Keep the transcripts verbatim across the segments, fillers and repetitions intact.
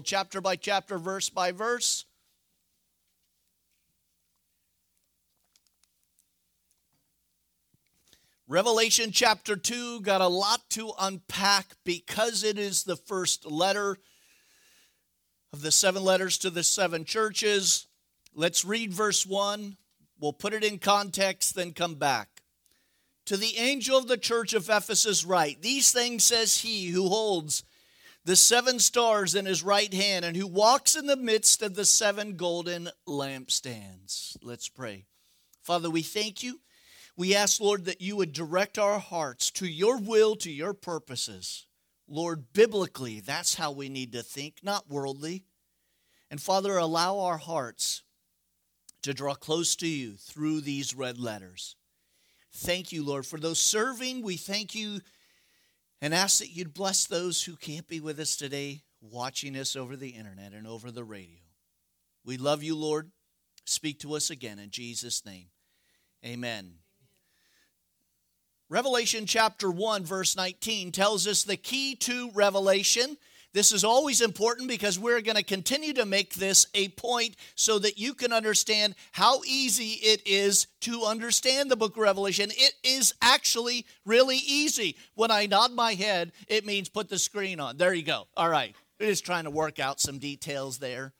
chapter by chapter, verse by verse. Revelation chapter two, got a lot to unpack because it is the first letter of the seven letters to the seven churches. Let's read verse one. We'll put it in context, then come back. To the angel of the church of Ephesus write, these things says he who holds the seven stars in his right hand and who walks in the midst of the seven golden lampstands. Let's pray. Father, we thank you. We ask, Lord, that you would direct our hearts to your will, to your purposes. Lord, biblically, that's how we need to think, not worldly. And Father, allow our hearts to draw close to you through these red letters. Thank you, Lord, for those serving. We thank you and ask that you'd bless those who can't be with us today, watching us over the internet and over the radio. We love you, Lord. Speak to us again in Jesus' name. Amen. Revelation chapter one, verse nineteen tells us the key to revelation. This is always important because we're going to continue to make this a point so that you can understand how easy it is to understand the book of Revelation. It is actually really easy. When I nod my head, it means put the screen on. There you go. All right. We're just trying to work out some details there.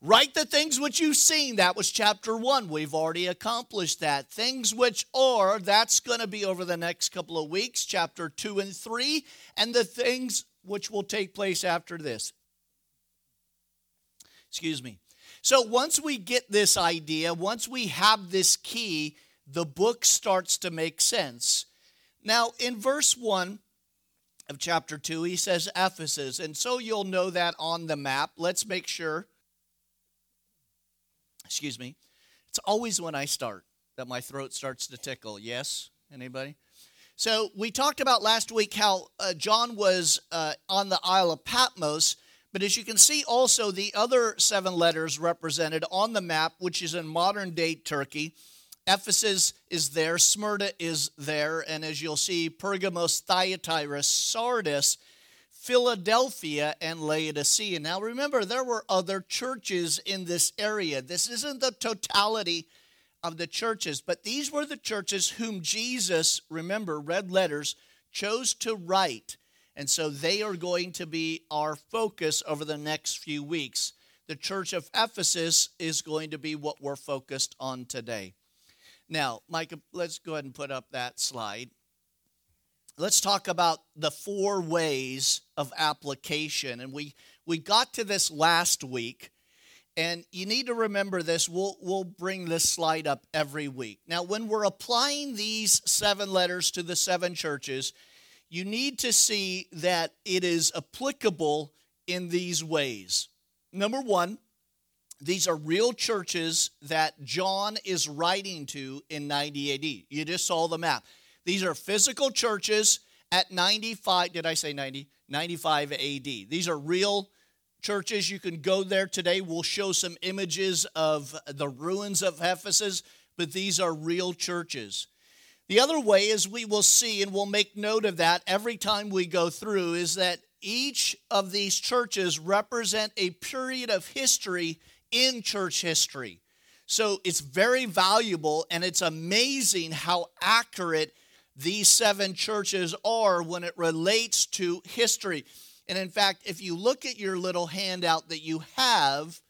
Write the things which you've seen. That was chapter one. We've already accomplished that. Things which are, that's going to be over the next couple of weeks, chapter two and three, and the things which will take place after this. Excuse me. So once we get this idea, once we have this key, the book starts to make sense. Now, in verse one of chapter two, he says Ephesus, and so you'll know that on the map. Let's make sure. Excuse me. It's always when I start that my throat starts to tickle. Yes? Anybody? So we talked about last week how uh, John was uh, on the Isle of Patmos, but as you can see also the other seven letters represented on the map, which is in modern-day Turkey. Ephesus is there, Smyrna is there, and as you'll see, Pergamos, Thyatira, Sardis, Philadelphia, and Laodicea. Now remember, there were other churches in this area. This isn't the totality of the churches, but these were the churches whom Jesus, remember, red letters, chose to write. And so they are going to be our focus over the next few weeks. The church of Ephesus is going to be what we're focused on today. Now, Mike, let's go ahead and put up that slide. Let's talk about the four ways of application. And we, we got to this last week, and you need to remember this. We'll, we'll bring this slide up every week. Now, when we're applying these seven letters to the seven churches, you need to see that it is applicable in these ways. Number one, these are real churches that John is writing to in ninety A D. You just saw the map. These are physical churches at ninety-five, did I say ninety? ninety-five A D. These are real churches. You can go there today. We'll show some images of the ruins of Ephesus, but these are real churches. The other way is we will see, and we'll make note of that every time we go through, is that each of these churches represent a period of history in church history. So it's very valuable, and it's amazing how accurate these seven churches are when it relates to history. And in fact, if you look at your little handout that you have,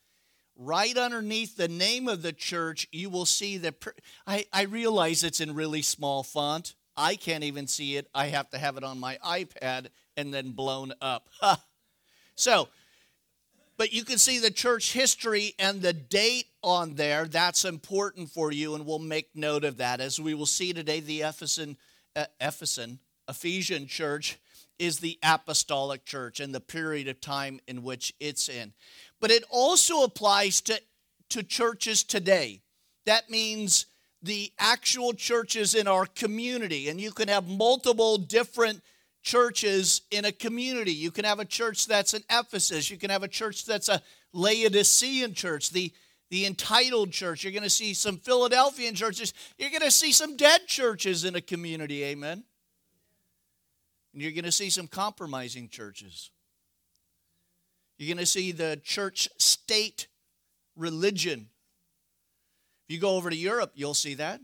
right underneath the name of the church, you will see the... I, I realize it's in really small font. I can't even see it. I have to have it on my iPad and then blown up. Ha. So, but you can see the church history and the date on there. That's important for you, and we'll make note of that. As we will see today, the Ephesian... Ephesian, Ephesian church is the apostolic church and the period of time in which it's in. But it also applies to, to churches today. That means the actual churches in our community. And you can have multiple different churches in a community. You can have a church that's in Ephesus. You can have a church that's a Laodicean church, the The entitled church. You're going to see some Philadelphian churches. You're going to see some dead churches in a community, amen? And you're going to see some compromising churches. You're going to see the church state religion. If you go over to Europe, you'll see that.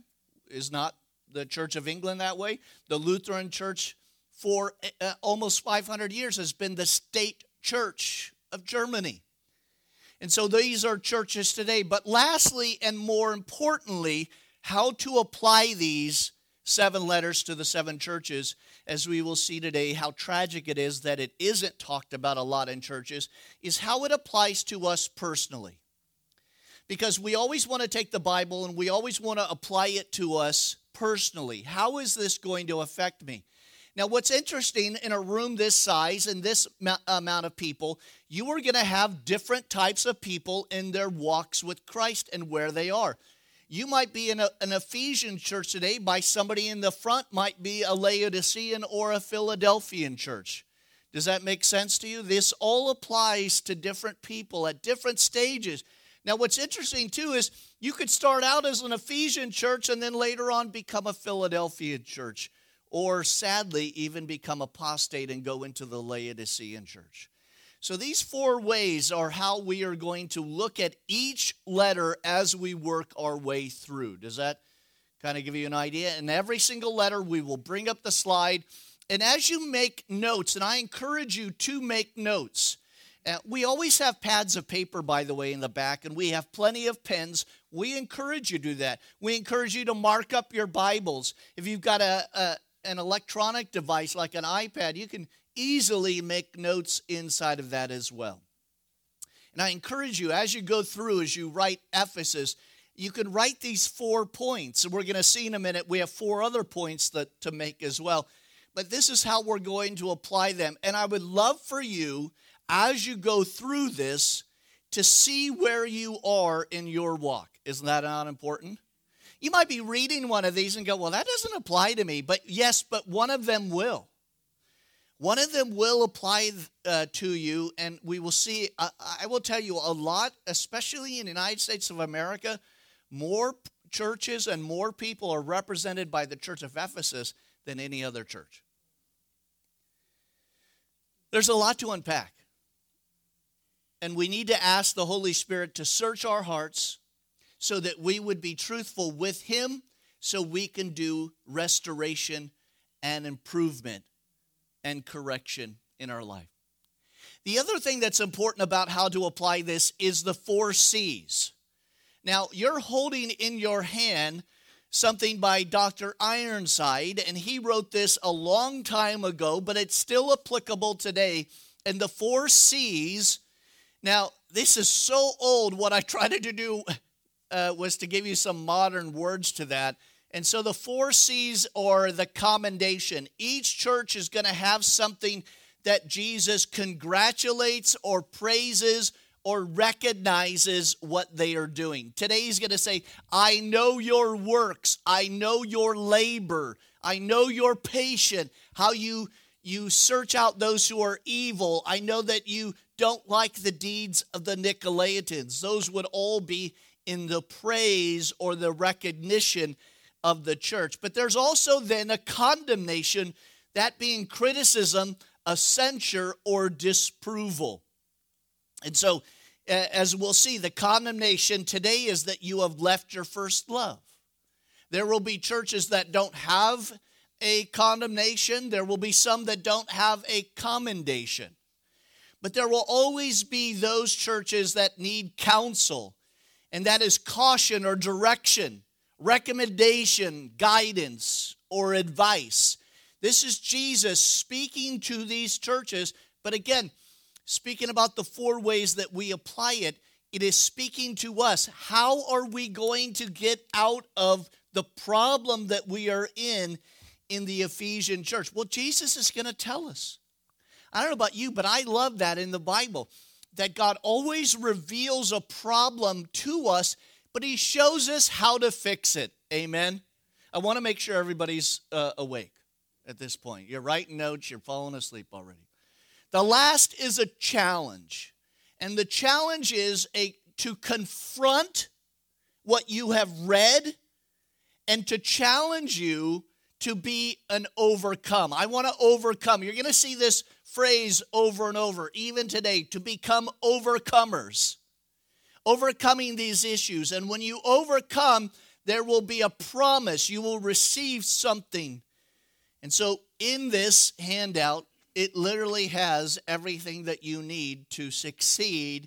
Is not the Church of England that way? The Lutheran Church for uh, almost five hundred years has been the state church of Germany. And so these are churches today. But lastly, and more importantly, how to apply these seven letters to the seven churches, as we will see today, how tragic it is that it isn't talked about a lot in churches, is how it applies to us personally. Because we always want to take the Bible and we always want to apply it to us personally. How is this going to affect me? Now, what's interesting, in a room this size and this amount of people, you are going to have different types of people in their walks with Christ and where they are. You might be in a, an Ephesian church today, by somebody in the front might be a Laodicean or a Philadelphian church. Does that make sense to you? This all applies to different people at different stages. Now, what's interesting, too, is you could start out as an Ephesian church and then later on become a Philadelphia church, or sadly even become apostate and go into the Laodicean church. So these four ways are how we are going to look at each letter as we work our way through. Does that kind of give you an idea? In every single letter, we will bring up the slide. And as you make notes, and I encourage you to make notes, uh, we always have pads of paper, by the way, in the back, and we have plenty of pens. We encourage you to do that. We encourage you to mark up your Bibles. If you've got a... a an electronic device like an iPad, you can easily make notes inside of that as well. And I encourage you, as you go through, as you write Ephesus, you can write these four points. And we're going to see in a minute, we have four other points that to make as well. But this is how we're going to apply them. And I would love for you, as you go through this, to see where you are in your walk. Isn't that not important? You might be reading one of these and go, well, that doesn't apply to me. But yes, but one of them will. One of them will apply uh, to you, and we will see. Uh, I will tell you a lot, especially in the United States of America, more churches and more people are represented by the Church of Ephesus than any other church. There's a lot to unpack. And we need to ask the Holy Spirit to search our hearts, so that we would be truthful with him, so we can do restoration and improvement and correction in our life. The other thing that's important about how to apply this is the four C's. Now, you're holding in your hand something by Doctor Ironside, and he wrote this a long time ago, but it's still applicable today. And the four C's, now, this is so old, what I tried to do... Uh, was to give you some modern words to that. And so the four C's are the commendation. Each church is going to have something that Jesus congratulates or praises or recognizes what they are doing. Today he's going to say, I know your works. I know your labor. I know your patience, how you, you search out those who are evil. I know that you don't like the deeds of the Nicolaitans. Those would all be in the praise or the recognition of the church. But there's also then a condemnation, that being criticism, a censure, or disapproval. And so, as we'll see, the condemnation today is that you have left your first love. There will be churches that don't have a condemnation. There will be some that don't have a commendation. But there will always be those churches that need counsel. And that is caution or direction, recommendation, guidance, or advice. This is Jesus speaking to these churches. But again, speaking about the four ways that we apply it, it is speaking to us. How are we going to get out of the problem that we are in in the Ephesian church? Well, Jesus is going to tell us. I don't know about you, but I love that in the Bible, that God always reveals a problem to us, but he shows us how to fix it. Amen? I want to make sure everybody's uh, awake at this point. You're writing notes. You're falling asleep already. The last is a challenge. And the challenge is a to confront what you have read and to challenge you to be an overcome. I want to overcome. You're going to see this phrase over and over, even today, to become overcomers, overcoming these issues. And when you overcome, there will be a promise. You will receive something. And so in this handout, it literally has everything that you need to succeed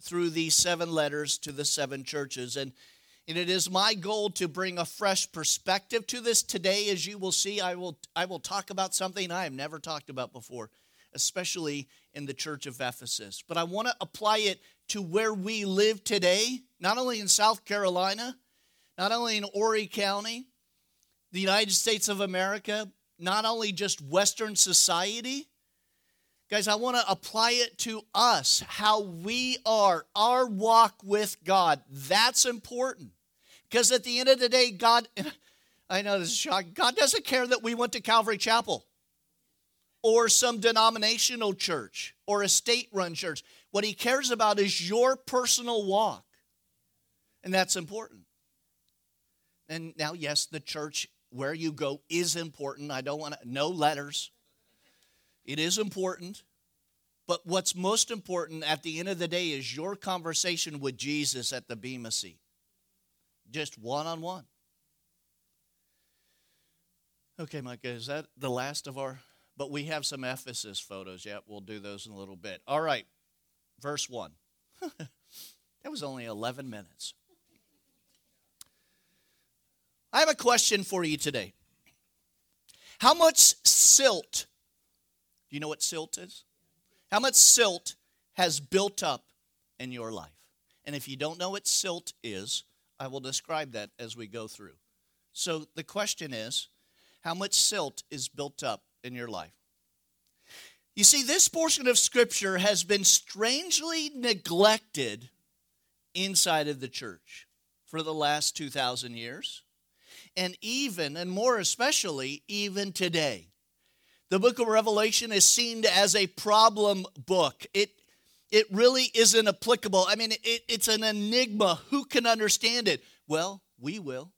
through these seven letters to the seven churches. And And it is my goal to bring a fresh perspective to this today. As you will see, I will I will talk about something I have never talked about before, especially in the church of Ephesus. But I want to apply it to where we live today, not only in South Carolina, not only in Horry County, the United States of America, not only just Western society. Guys, I want to apply it to us, how we are, our walk with God. That's important. Because at the end of the day, God, I know this is shocking, God doesn't care that we went to Calvary Chapel or some denominational church or a state-run church. What he cares about is your personal walk. And that's important. And now, yes, the church where you go is important. I don't want to, no letters. It is important, but what's most important at the end of the day is your conversation with Jesus at the Bema Seat, just one-on-one. Okay, Micah, is that the last of our, but we have some Ephesus photos. Yeah, we'll do those in a little bit. All right, verse one. That was only eleven minutes. I have a question for you today. How much silt... Do you know what silt is? How much silt has built up in your life? And if you don't know what silt is, I will describe that as we go through. So the question is, how much silt is built up in your life? You see, this portion of Scripture has been strangely neglected inside of the church for the last two thousand years, and even, and more especially, even today. The book of Revelation is seen as a problem book. It it really isn't applicable. I mean, it, it's an enigma. Who can understand it? Well, we will.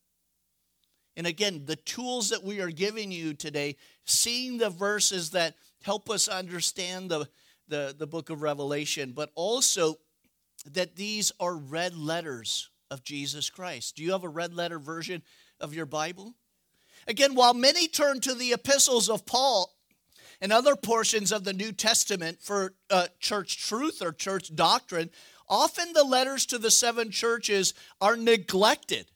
And again, the tools that we are giving you today, seeing the verses that help us understand the, the, the book of Revelation, but also that these are red letters of Jesus Christ. Do you have a red letter version of your Bible? Again, while many turn to the epistles of Paul and other portions of the New Testament for uh, church truth or church doctrine, often the letters to the seven churches are neglected.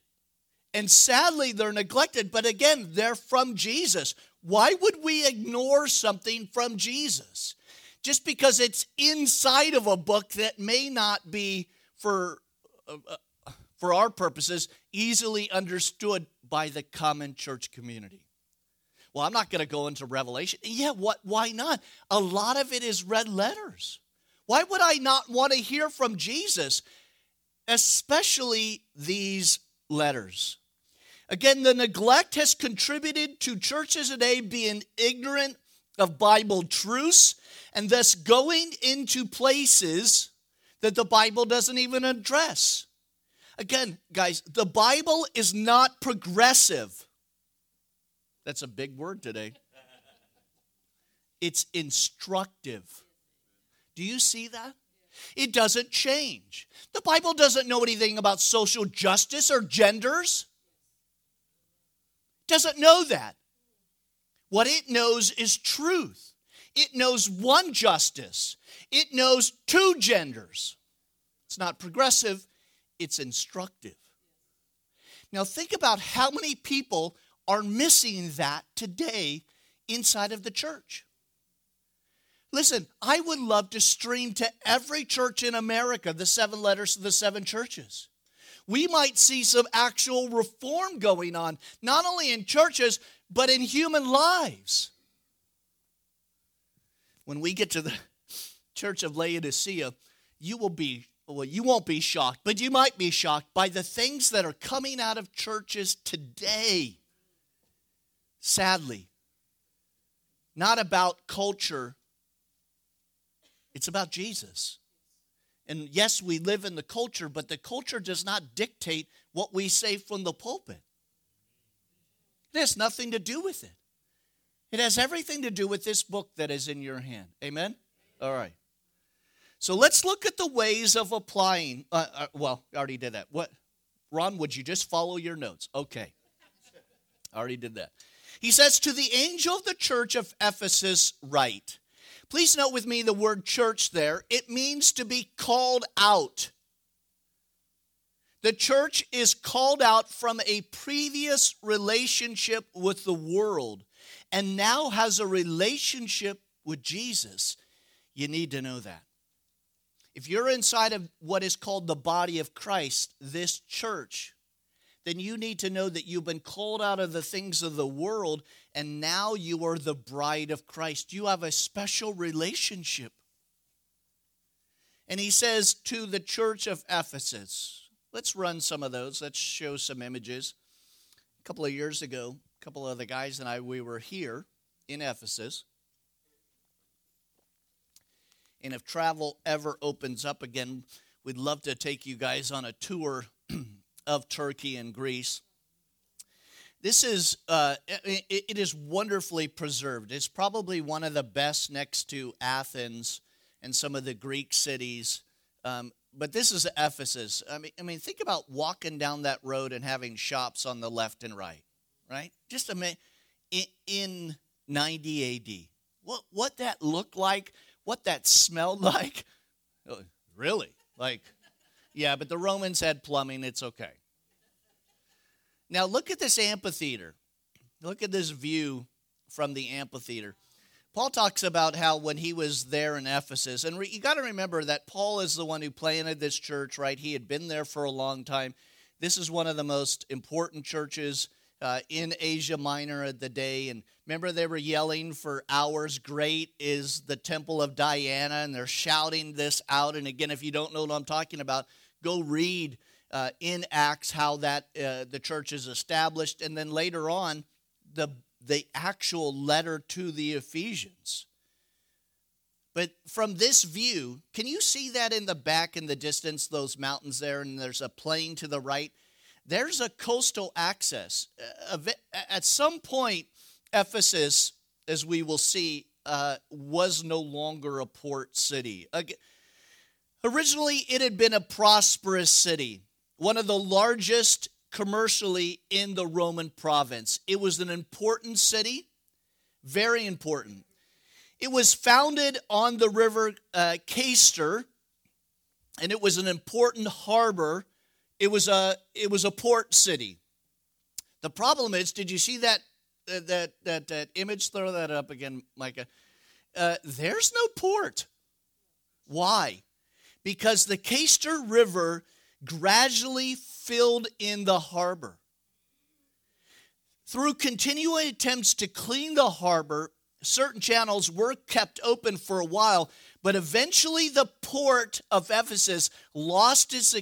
And sadly, they're neglected, but again, they're from Jesus. Why would we ignore something from Jesus? Just because it's inside of a book that may not be, for, uh, for our purposes, easily understood by the common church community. Well, I'm not going to go into Revelation. Yeah, what? Why not? A lot of it is red letters. Why would I not want to hear from Jesus, especially these letters? Again, the neglect has contributed to churches today being ignorant of Bible truths and thus going into places that the Bible doesn't even address. Again, guys, the Bible is not progressive. That's a big word today. It's instructive. Do you see that? It doesn't change. The Bible doesn't know anything about social justice or genders. Doesn't know that. What it knows is truth. It knows one justice. It knows two genders. It's not progressive. It's instructive. Now think about how many people are missing that today inside of the church. Listen, I would love to stream to every church in America the seven letters to the seven churches. We might see some actual reform going on, not only in churches, but in human lives. When we get to the church of Laodicea, you will be, well, you won't be shocked, but you might be shocked by the things that are coming out of churches today. Sadly, not about culture. It's about Jesus. And yes, we live in the culture, but the culture does not dictate what we say from the pulpit. It has nothing to do with it. It has everything to do with this book that is in your hand. Amen? All right. So let's look at the ways of applying. Uh, uh, well, I already did that. What, Ron, would you just follow your notes? Okay. I already did that. He says, to the angel of the church of Ephesus write. Please note with me the word church there. It means to be called out. The church is called out from a previous relationship with the world and now has a relationship with Jesus. You need to know that. If you're inside of what is called the body of Christ, this church, then you need to know that you've been called out of the things of the world and now you are the bride of Christ. You have a special relationship. And he says to the church of Ephesus, let's run some of those. Let's show some images. A couple of years ago, a couple of the guys and I, we were here in Ephesus. And if travel ever opens up again, we'd love to take you guys on a tour of Turkey and Greece. This is, uh, it, it is wonderfully preserved. It's probably one of the best next to Athens and some of the Greek cities. Um, but this is Ephesus. I mean, I mean, think about walking down that road and having shops on the left and right, right? Just a, in ninety A D. What, what that looked like, what that smelled like. Really? Like, yeah, but the Romans had plumbing. It's okay. Now look at this amphitheater. Look at this view from the amphitheater. Paul talks about how when he was there in Ephesus, and re, you got to remember that Paul is the one who planted this church, right? He had been there for a long time. This is one of the most important churches uh, in Asia Minor at the day. And remember, they were yelling for hours, "Great is the temple of Diana," and they're shouting this out. And again, if you don't know what I'm talking about, go read uh, in Acts how that uh, the church is established, and then later on, the the actual letter to the Ephesians. But from this view, can you see that in the back in the distance, those mountains there, and there's a plain to the right? There's a coastal access. At some point, Ephesus, as we will see, uh, was no longer a port city. Again, originally, it had been a prosperous city, one of the largest commercially in the Roman province. It was an important city, very important. It was founded on the river uh, Cayster, and it was an important harbor. It was a it was a port city. The problem is, did you see that uh, that that that image? Throw that up again, Micah. Uh, there's no port. Why? Because the Cayster River gradually filled in the harbor. Through continual attempts to clean the harbor, certain channels were kept open for a while, but eventually the port of Ephesus lost its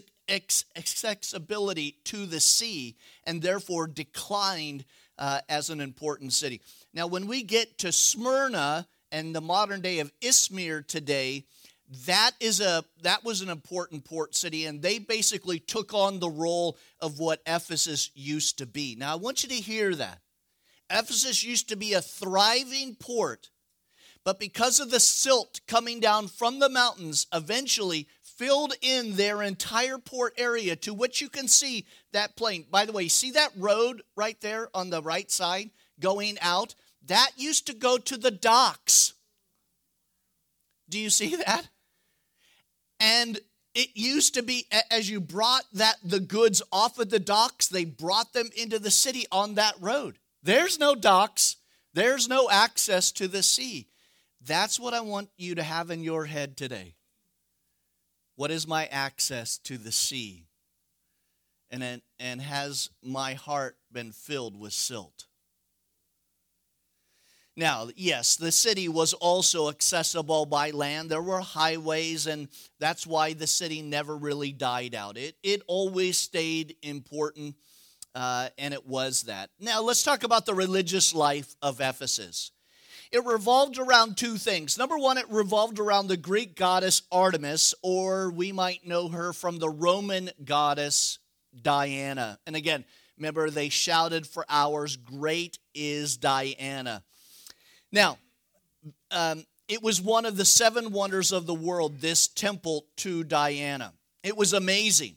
accessibility to the sea and therefore declined uh, as an important city. Now, when we get to Smyrna and the modern day of Izmir today, That is a that was an important port city, and they basically took on the role of what Ephesus used to be. Now, I want you to hear that. Ephesus used to be a thriving port, but because of the silt coming down from the mountains, eventually filled in their entire port area, to which you can see that plain. By the way, see that road right there on the right side going out? That used to go to the docks. Do you see that? And it used to be, as you brought that the goods off of the docks, they brought them into the city on that road. There's no docks. There's no access to the sea. That's what I want you to have in your head today. What is my access to the sea? And, and has my heart been filled with silt? Now, yes, the city was also accessible by land. There were highways, and that's why the city never really died out. It it always stayed important, uh, and it was that. Now, let's talk about the religious life of Ephesus. It revolved around two things. Number one, it revolved around the Greek goddess Artemis, or we might know her from the Roman goddess Diana. And again, remember, they shouted for hours, "Great is Diana." Now, um, it was one of the seven wonders of the world, this temple to Diana. It was amazing.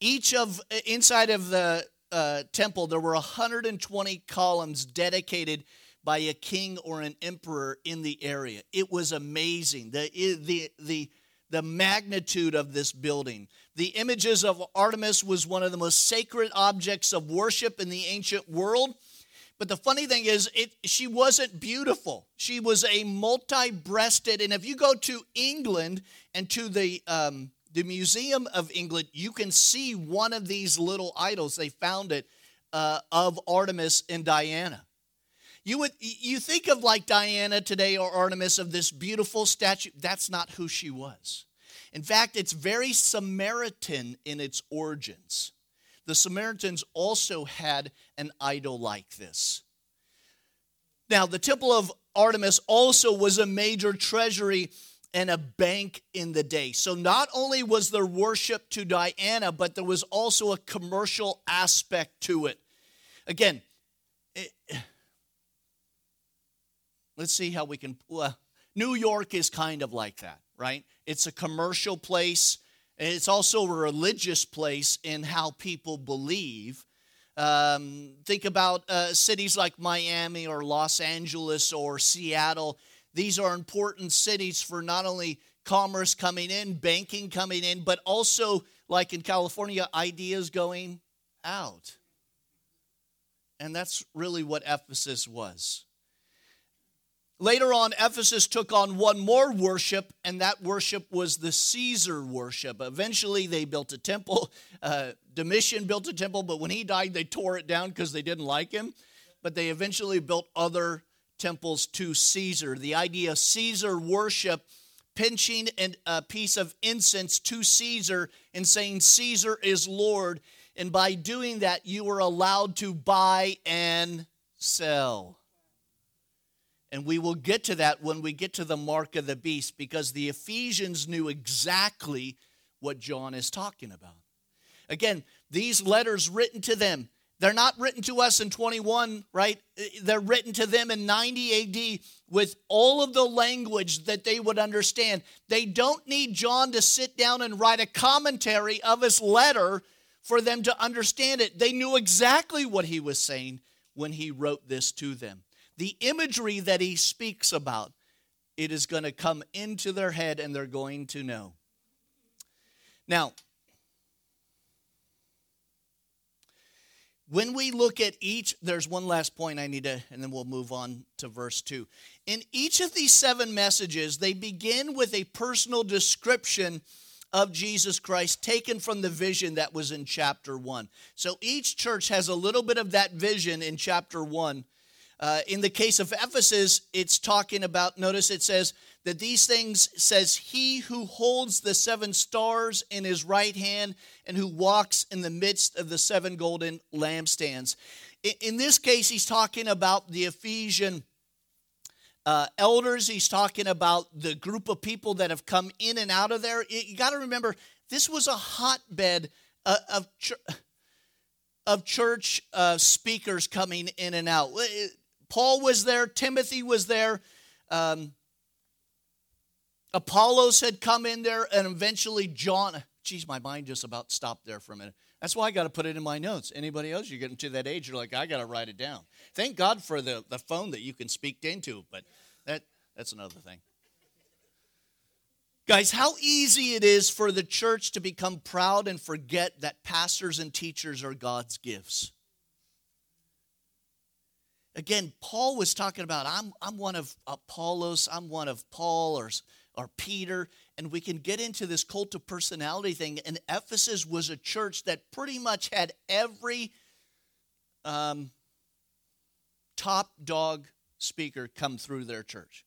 Each of, inside of the uh, temple, there were one hundred twenty columns dedicated by a king or an emperor in the area. It was amazing. The, the, the, the magnitude of this building. The images of Artemis was one of the most sacred objects of worship in the ancient world. But the funny thing is, it, she wasn't beautiful. She was a multi-breasted, and if you go to England and to the um, the Museum of England, you can see one of these little idols. They found it uh, of Artemis and Diana. You would you think of like Diana today or Artemis of this beautiful statue. That's not who she was. In fact, it's very Samaritan in its origins. The Samaritans also had an idol like this. Now, the temple of Artemis also was a major treasury and a bank in the day. So not only was there worship to Diana, but there was also a commercial aspect to it. Again, it, let's see how we can... Well, New York is kind of like that, right? It's a commercial place. It's also a religious place in how people believe. Um, think about uh, cities like Miami or Los Angeles or Seattle. These are important cities for not only commerce coming in, banking coming in, but also, like in California, ideas going out. And that's really what Ephesus was. Later on, Ephesus took on one more worship, and that worship was the Caesar worship. Eventually, they built a temple. Uh, Domitian built a temple, but when he died, they tore it down because they didn't like him. But they eventually built other temples to Caesar. The idea of Caesar worship, pinching a piece of incense to Caesar and saying, Caesar is Lord. And by doing that, you were allowed to buy and sell. And we will get to that when we get to the mark of the beast, because the Ephesians knew exactly what John is talking about. Again, these letters written to them, they're not written to us in twenty-one, right? They're written to them in ninety A D with all of the language that they would understand. They don't need John to sit down and write a commentary of his letter for them to understand it. They knew exactly what he was saying when he wrote this to them. The imagery that he speaks about, it is going to come into their head and they're going to know. Now, when we look at each, there's one last point I need to, and then we'll move on to verse two. In each of these seven messages, they begin with a personal description of Jesus Christ taken from the vision that was in chapter one. So each church has a little bit of that vision in chapter one. Uh, in the case of Ephesus, it's talking about, notice it says, that these things says, he who holds the seven stars in his right hand and who walks in the midst of the seven golden lampstands. In, in this case, he's talking about the Ephesian uh, elders. He's talking about the group of people that have come in and out of there. It, you got to remember, this was a hotbed uh, of, ch- of church uh, speakers coming in and out. It, Paul was there, Timothy was there, um, Apollos had come in there, and eventually John. Geez, my mind just about stopped there for a minute. That's why I got to put it in my notes. Anybody else, you're getting to that age, you're like, I got to write it down. Thank God for the, the phone that you can speak into, but that that's another thing. Guys, how easy it is for the church to become proud and forget that pastors and teachers are God's gifts. Again, Paul was talking about, I'm I'm one of Apollos, I'm one of Paul or, or Peter, and we can get into this cult of personality thing. And Ephesus was a church that pretty much had every um, top dog speaker come through their church.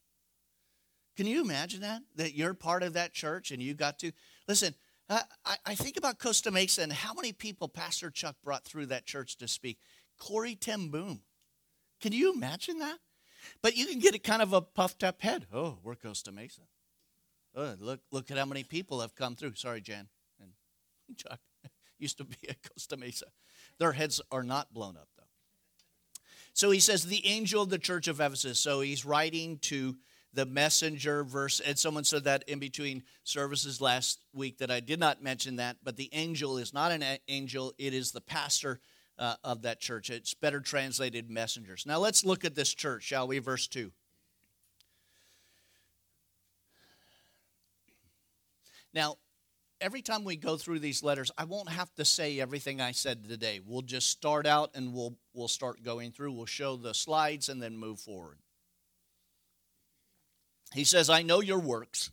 Can you imagine that? That you're part of that church and you got to? Listen, I, I think about Costa Mesa and how many people Pastor Chuck brought through that church to speak. Corey Tim Boom. Can you imagine that? But you can get a kind of a puffed up head. Oh, we're Costa Mesa. Oh, look, look at how many people have come through. Sorry, Jan and Chuck used to be at Costa Mesa. Their heads are not blown up, though. So he says, the angel of the church of Ephesus. So he's writing to the messenger verse. And someone said that in between services last week that I did not mention that. But the angel is not an angel. It is the pastor uh, of that church. It's better translated messengers. Now let's look at this church, shall we? Verse two. Now, every time we go through these letters, I won't have to say everything I said today. We'll just start out and we'll we'll start going through. We'll show the slides and then move forward. He says, I know your works,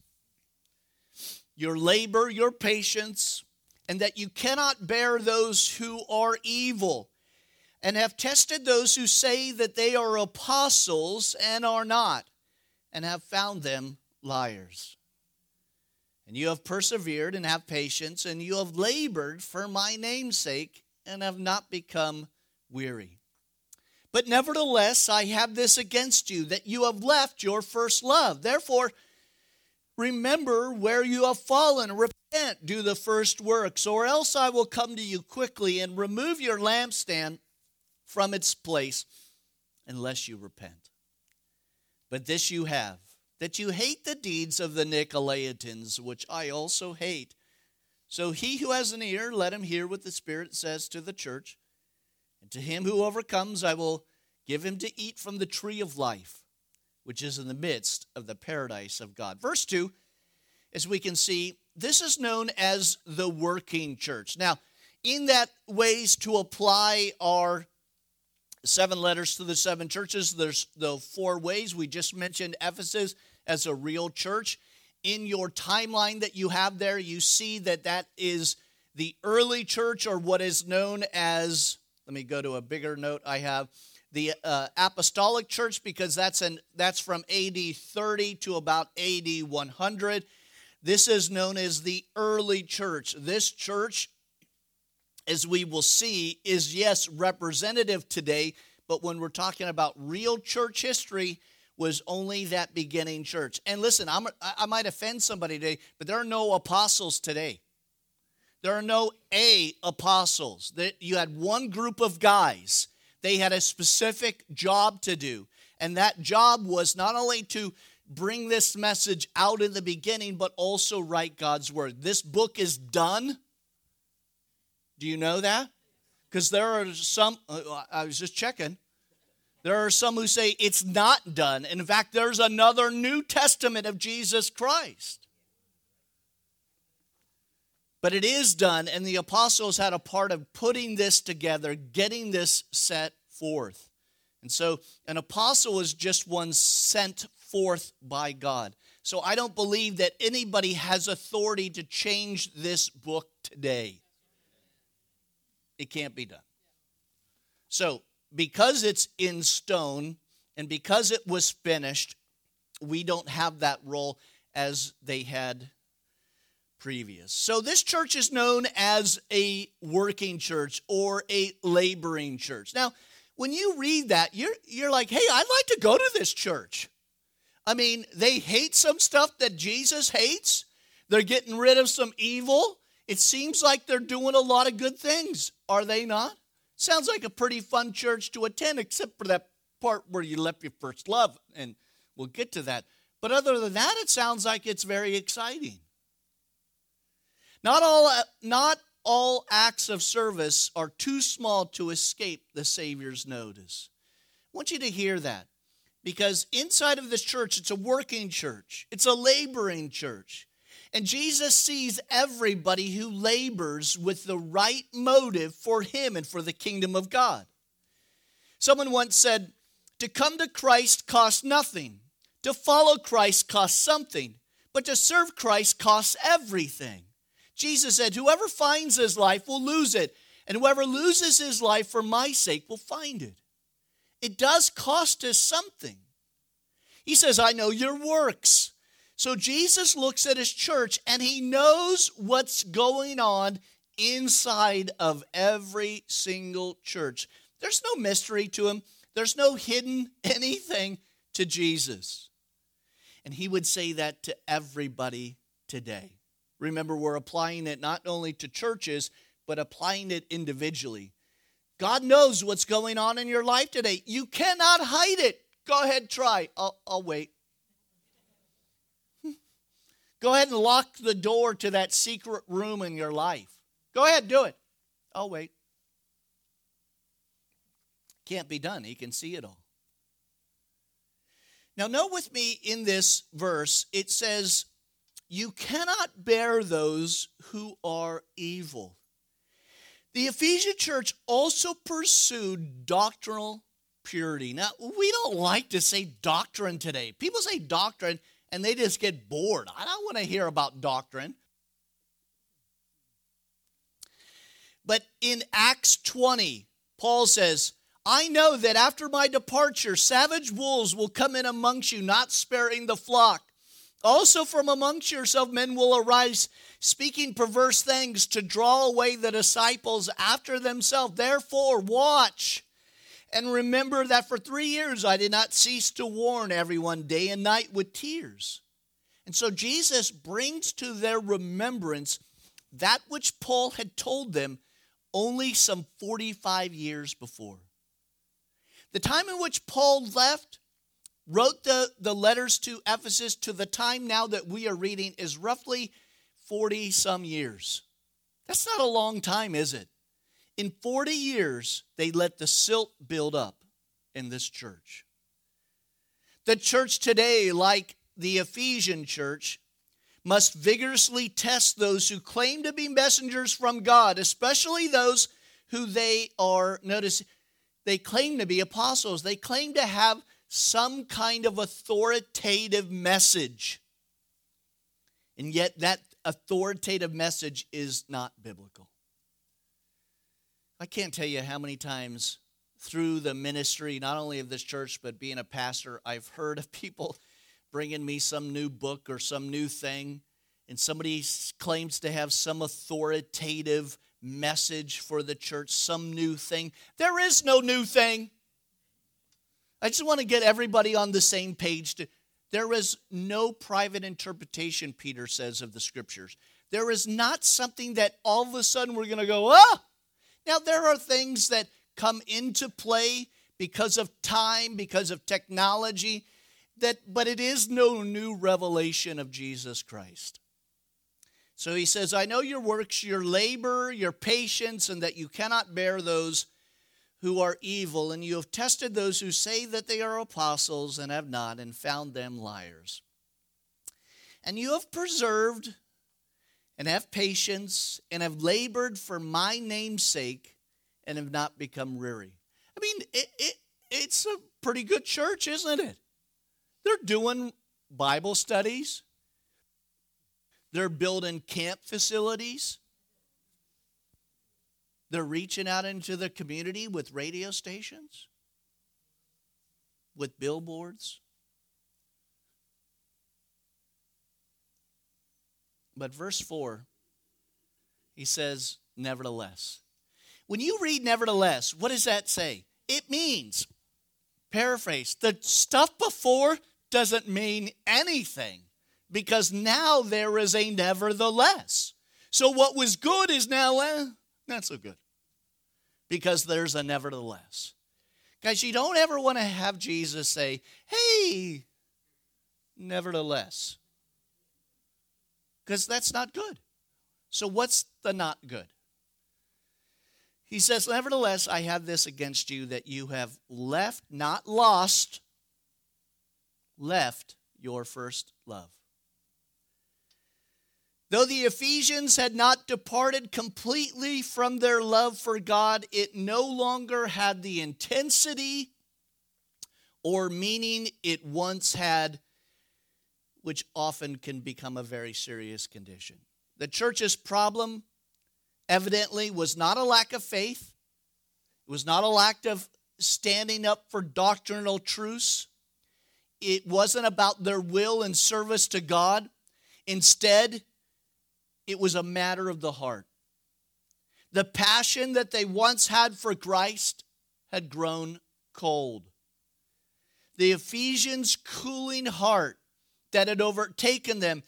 your labor, your patience, and that you cannot bear those who are evil, and have tested those who say that they are apostles and are not, and have found them liars. And you have persevered and have patience, and you have labored for my name's sake, and have not become weary. But nevertheless, I have this against you, that you have left your first love. Therefore, remember where you have fallen, repent, do the first works, or else I will come to you quickly and remove your lampstand from its place, unless you repent. But this you have, that you hate the deeds of the Nicolaitans, which I also hate. So he who has an ear, let him hear what the Spirit says to the church. And to him who overcomes, I will give him to eat from the tree of life, which is in the midst of the paradise of God. Verse two, as we can see, this is known as the working church. Now, in that ways to apply our seven letters to the seven churches, there's the four ways. We just mentioned Ephesus as a real church. In your timeline that you have there, you see that that is the early church, or what is known as, let me go to a bigger note I have, the uh, apostolic church, because that's an that's from A D thirty to about A D one hundred. This is known as the early church. This church, as we will see, is, yes, representative today, but when we're talking about real church history, was only that beginning church. And listen, I'm, I might offend somebody today, but there are no apostles today. There are no A apostles. You had one group of guys. They had a specific job to do, and that job was not only to bring this message out in the beginning, but also write God's word. This book is done. Do you know that? Because there are some, I was just checking, there are some who say it's not done. In fact, there's another New Testament of Jesus Christ. But it is done, and the apostles had a part of putting this together, getting this set forth. And so an apostle is just one sent forth by God. So I don't believe that anybody has authority to change this book today. It can't be done. So, because it's in stone and because it was finished, we don't have that role as they had previous. So, this church is known as a working church or a laboring church. Now, when you read that, you're you're like, hey, I'd like to go to this church. I mean, they hate some stuff that Jesus hates. They're getting rid of some evil. It seems like they're doing a lot of good things, are they not? Sounds like a pretty fun church to attend, except for that part where you left your first love, and we'll get to that. But other than that, it sounds like it's very exciting. Not all, not all acts of service are too small to escape the Savior's notice. I want you to hear that, because inside of this church, it's a working church. It's a laboring church. And Jesus sees everybody who labors with the right motive for him and for the kingdom of God. Someone once said, to come to Christ costs nothing. To follow Christ costs something. But to serve Christ costs everything. Jesus said, whoever finds his life will lose it. And whoever loses his life for my sake will find it. It does cost us something. He says, I know your works. So Jesus looks at his church and he knows what's going on inside of every single church. There's no mystery to him. There's no hidden anything to Jesus. And he would say that to everybody today. Remember, we're applying it not only to churches, but applying it individually. God knows what's going on in your life today. You cannot hide it. Go ahead, try. I'll, I'll wait. Go ahead and lock the door to that secret room in your life. Go ahead, do it. I'll wait. Can't be done. He can see it all. Now, note with me in this verse, it says, you cannot bear those who are evil. The Ephesian church also pursued doctrinal purity. Now, we don't like to say doctrine today. People say doctrine, and they just get bored. I don't want to hear about doctrine. But in Acts twenty, Paul says, I know that after my departure, savage wolves will come in amongst you, not sparing the flock. Also from amongst yourself men will arise, speaking perverse things to draw away the disciples after themselves. Therefore, watch and remember that for three years I did not cease to warn everyone day and night with tears. And so Jesus brings to their remembrance that which Paul had told them only some forty-five years before. The time in which Paul left, wrote the, the letters to Ephesus, to the time now that we are reading is roughly forty some years. That's not a long time, is it? In forty years, they let the silt build up in this church. The church today, like the Ephesian church, must vigorously test those who claim to be messengers from God, especially those who they are, notice, they claim to be apostles. They claim to have some kind of authoritative message. And yet that authoritative message is not biblical. I can't tell you how many times through the ministry, not only of this church, but being a pastor, I've heard of people bringing me some new book or some new thing, and somebody claims to have some authoritative message for the church, some new thing. There is no new thing. I just want to get everybody on the same page. To, there is no private interpretation, Peter says, of the Scriptures. There is not something that all of a sudden we're going to go, ah! Now, there are things that come into play because of time, because of technology, that, but it is no new revelation of Jesus Christ. So he says, I know your works, your labor, your patience, and that you cannot bear those who are evil, and you have tested those who say that they are apostles and have not, and found them liars. And you have preserved and have patience and have labored for my name's sake and have not become weary. I mean, it, it it's a pretty good church, isn't it? They're doing Bible studies. They're building camp facilities. They're reaching out into the community with radio stations, with billboards. But verse four, he says, nevertheless. When you read nevertheless, what does that say? It means, paraphrase, the stuff before doesn't mean anything because now there is a nevertheless. So what was good is now... Eh, Not so good, because there's a nevertheless. Guys, you don't ever want to have Jesus say, hey, nevertheless, because that's not good. So what's the not good? He says, nevertheless, I have this against you, that you have left, not lost, left your first love. Though the Ephesians had not departed completely from their love for God, it no longer had the intensity or meaning it once had, which often can become a very serious condition. The church's problem, evidently, was not a lack of faith. It was not a lack of standing up for doctrinal truths. It wasn't about their will and service to God. Instead, it was a matter of the heart. The passion that they once had for Christ had grown cold. The Ephesians' cooling heart that had overtaken them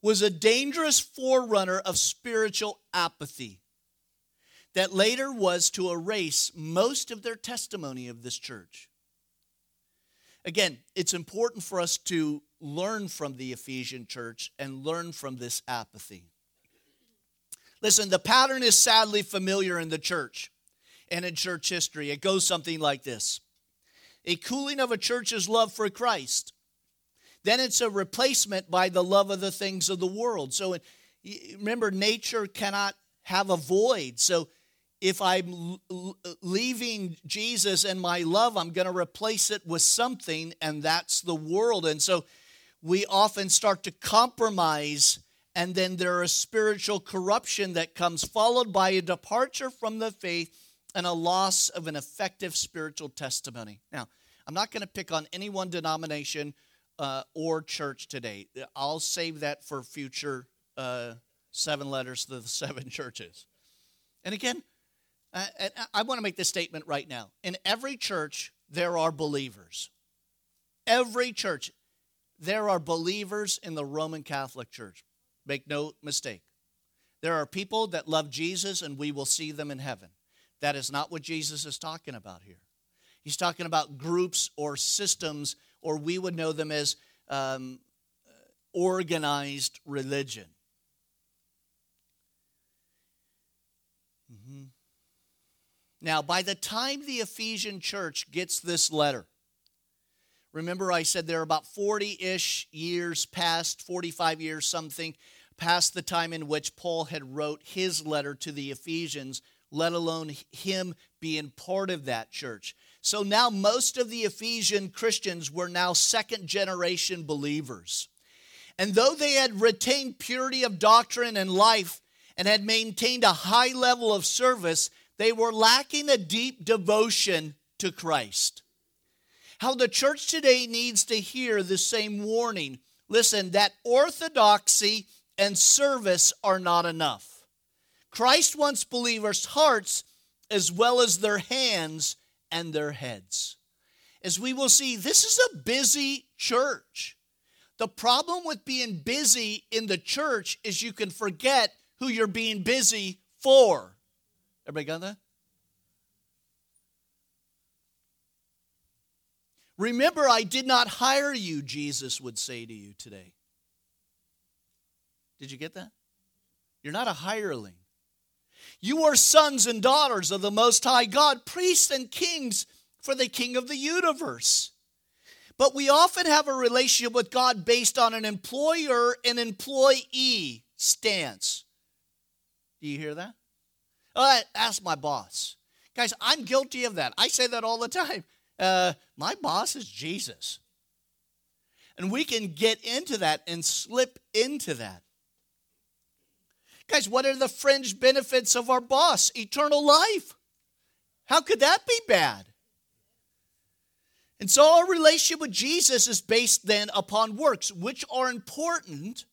was a dangerous forerunner of spiritual apathy. that later was to erase most of their testimony of this church. Again, it's important for us to learn from the Ephesian church and learn from this apathy. Listen, the pattern is sadly familiar in the church and in church history. It goes something like this. A cooling of a church's love for Christ. Then it's a replacement by the love of the things of the world. So remember, nature cannot have a void. So if I'm leaving Jesus and my love, I'm going to replace it with something, and that's the world. And so we often start to compromise, and then there is spiritual corruption that comes, followed by a departure from the faith and a loss of an effective spiritual testimony. Now, I'm not going to pick on any one denomination uh, or church today. I'll save that for future uh, seven letters to the seven churches. And again, I, I want to make this statement right now. In every church, there are believers. Every church, there are believers in the Roman Catholic Church. Make no mistake. There are people that love Jesus, and we will see them in heaven. That is not what Jesus is talking about here. He's talking about groups or systems, or we would know them as um, organized religion. Mm-hmm. Now, by the time the Ephesian church gets this letter, remember I said there are about forty-ish years past, forty-five years something, past the time in which Paul had wrote his letter to the Ephesians, let alone him being part of that church. So now most of the Ephesian Christians were now second-generation believers. And though they had retained purity of doctrine and life and had maintained a high level of service, they were lacking a deep devotion to Christ. How the church today needs to hear the same warning. Listen, that orthodoxy and service are not enough. Christ wants believers' hearts as well as their hands and their heads. As we will see, this is a busy church. The problem with being busy in the church is you can forget who you're being busy for. Everybody got that? Remember, I did not hire you, Jesus would say to you today. Did you get that? You're not a hireling. You are sons and daughters of the Most High God, priests and kings for the King of the universe. But we often have a relationship with God based on an employer and employee stance. Do you hear that? Uh, ask my boss. Guys, I'm guilty of that. I say that all the time. Uh, my boss is Jesus. And we can get into that and slip into that. Guys, what are the fringe benefits of our boss? Eternal life. How could that be bad? And so our relationship with Jesus is based then upon works, which are important,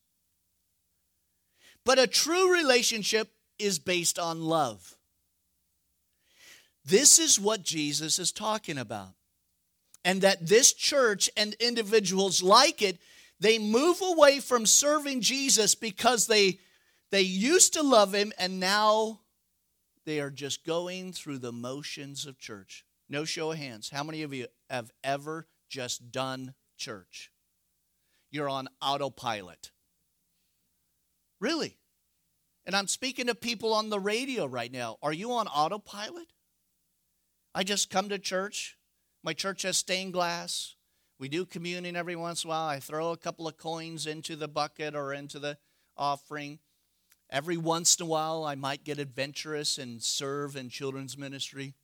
but a true relationship is based on love. This is what Jesus is talking about. And that this church and individuals like it, they move away from serving Jesus because they They used to love him, and now they are just going through the motions of church. No show of hands. How many of you have ever just done church? You're on autopilot. Really? And I'm speaking to people on the radio right now. Are you on autopilot? I just come to church. My church has stained glass. We do communion every once in a while. I throw a couple of coins into the bucket or into the offering. Every once in a while, I might get adventurous and serve in children's ministry.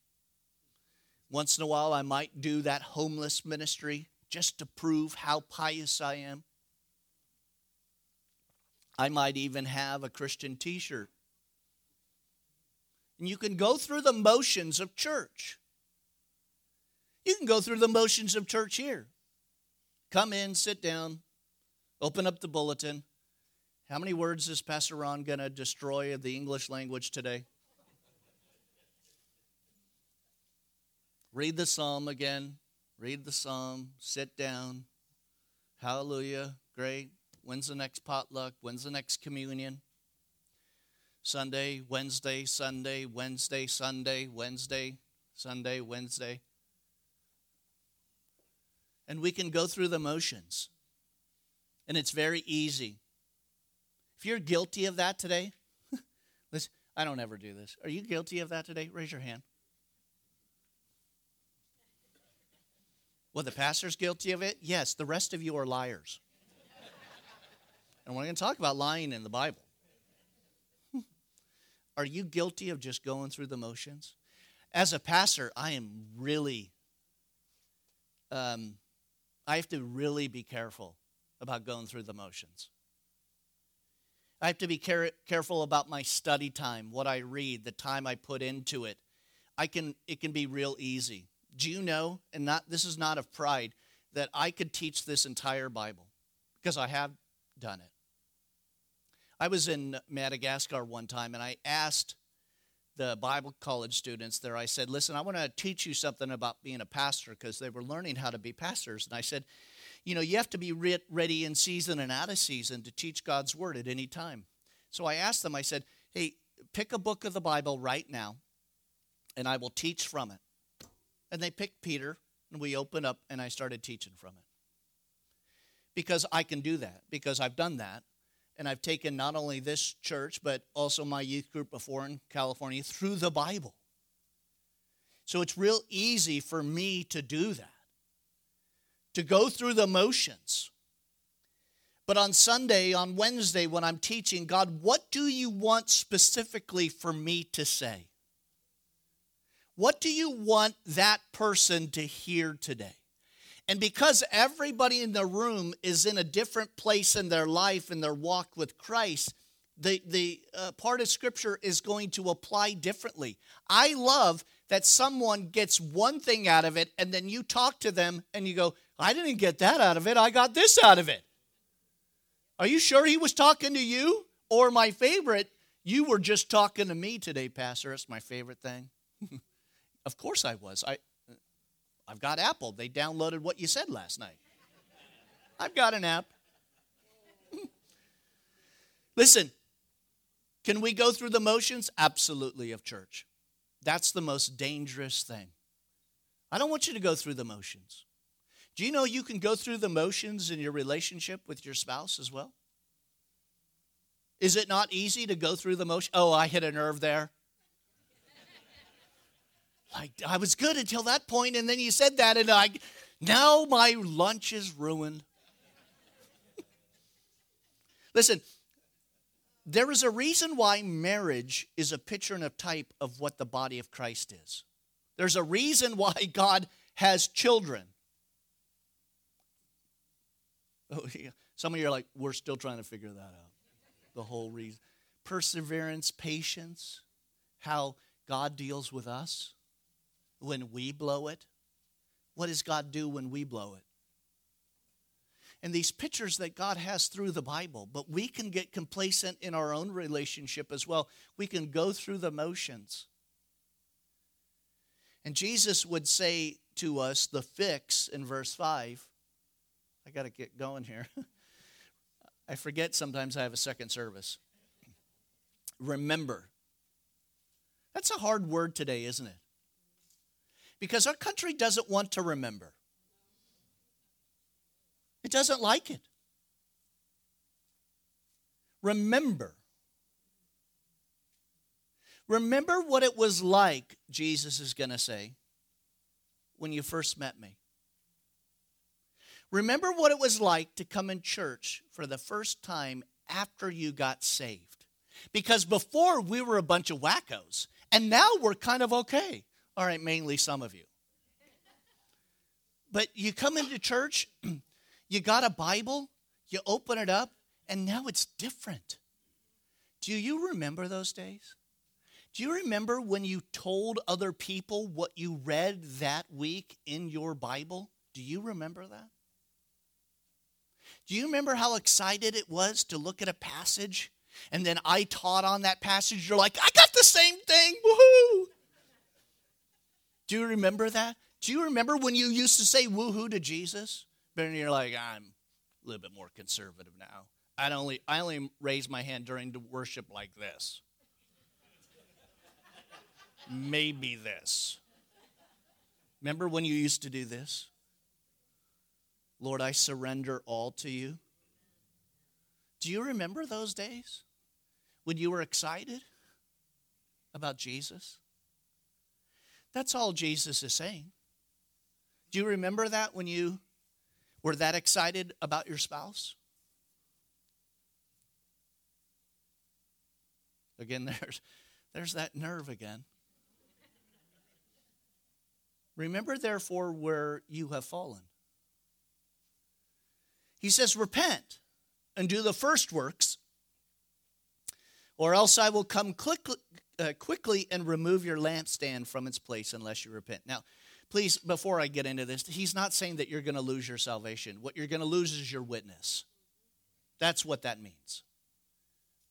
Once in a while, I might do that homeless ministry just to prove how pious I am. I might even have a Christian t-shirt. And you can go through the motions of church. You can go through the motions of church here. Come in, sit down, open up the bulletin. How many words is Pastor Ron going to destroy the English language today? Read the psalm again. Read the psalm. Sit down. Hallelujah. Great. When's the next potluck? When's the next communion? Sunday, Wednesday, Sunday, Wednesday, Sunday, Wednesday, Sunday, Wednesday. And we can go through the motions. And it's very easy. If you're guilty of that today, listen, I don't ever do this. Are you guilty of that today? Raise your hand. Well, the pastor's guilty of it? Yes, the rest of you are liars. And we're going to talk about lying in the Bible. Are you guilty of just going through the motions? As a pastor, I am really, um, I have to really be careful about going through the motions. I have to be care- careful about my study time, what I read, the time I put into it. I can it can be real easy. Do you know, and not this is not of pride, that I could teach this entire Bible because I have done it. I was in Madagascar one time, and I asked the Bible college students there, I said, listen, I want to teach you something about being a pastor, because they were learning how to be pastors. And I said, you know, you have to be re- ready in season and out of season to teach God's word at any time. So I asked them, I said, hey, pick a book of the Bible right now, and I will teach from it. And they picked Peter, and we opened up, and I started teaching from it. Because I can do that, because I've done that. And I've taken not only this church, but also my youth group before in California through the Bible. So it's real easy for me to do that, to go through the motions. But on Sunday, on Wednesday, when I'm teaching, God, what do you want specifically for me to say? What do you want that person to hear today? And because everybody in the room is in a different place in their life and their walk with Christ, the, the uh, part of Scripture is going to apply differently. I love that someone gets one thing out of it, and then you talk to them, and you go, I didn't get that out of it. I got this out of it. Are you sure he was talking to you? Or my favorite, you were just talking to me today, Pastor. That's my favorite thing. Of course I was. I I've got Apple. They downloaded what you said last night. I've got an app. Listen, can we go through the motions? Absolutely, of church. That's the most dangerous thing. I don't want you to go through the motions. Do you know you can go through the motions in your relationship with your spouse as well? Is it not easy to go through the motion? Oh, I hit a nerve there. I, I was good until that point, and then you said that, and I, now my lunch is ruined. Listen, there is a reason why marriage is a picture and a type of what the body of Christ is. There's a reason why God has children. Oh, yeah. Some of you are like, we're still trying to figure that out. The whole reason. Perseverance, patience, how God deals with us. When we blow it, what does God do when we blow it? And these pictures that God has through the Bible, but we can get complacent in our own relationship as well. We can go through the motions. And Jesus would say to us, the fix in verse five. I got to get going here. I forget sometimes I have a second service. Remember. That's a hard word today, isn't it? Because our country doesn't want to remember. It doesn't like it. Remember. Remember what it was like, Jesus is going to say, when you first met me. Remember what it was like to come in church for the first time after you got saved. Because before we were a bunch of wackos, and now we're kind of okay. All right, mainly some of you. But you come into church, you got a Bible, you open it up, and now it's different. Do you remember those days? Do you remember when you told other people what you read that week in your Bible? Do you remember that? Do you remember how excited it was to look at a passage, and then I taught on that passage? You're like, I got the same thing, woohoo! Do you remember that? Do you remember when you used to say woohoo to Jesus? But you're like, I'm a little bit more conservative now. I only I only raise my hand during the worship like this. maybe this. Remember when you used to do this? Lord, I surrender all to you. Do you remember those days when you were excited about Jesus? That's all Jesus is saying. Do you remember that when you were that excited about your spouse? Again, there's, there's that nerve again. Remember, therefore, where you have fallen. He says, repent and do the first works, or else I will come quickly. Uh, quickly and remove your lampstand from its place unless you repent. Now, please, before I get into this, he's not saying that you're going to lose your salvation. What you're going to lose is your witness. That's what that means.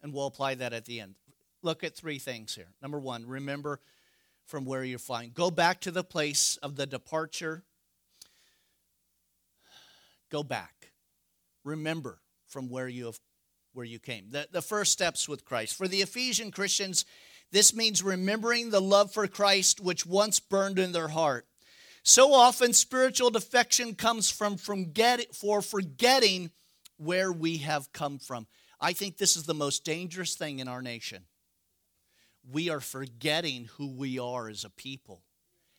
And we'll apply that at the end. Look at three things here. Number one, remember from where you're flying. Go back to the place of the departure. Go back. Remember from where you have, where you came. The, the first steps with Christ. For the Ephesian Christians, this means remembering the love for Christ which once burned in their heart. So often spiritual defection comes from, from get, for forgetting where we have come from. I think this is the most dangerous thing in our nation. We are forgetting who we are as a people,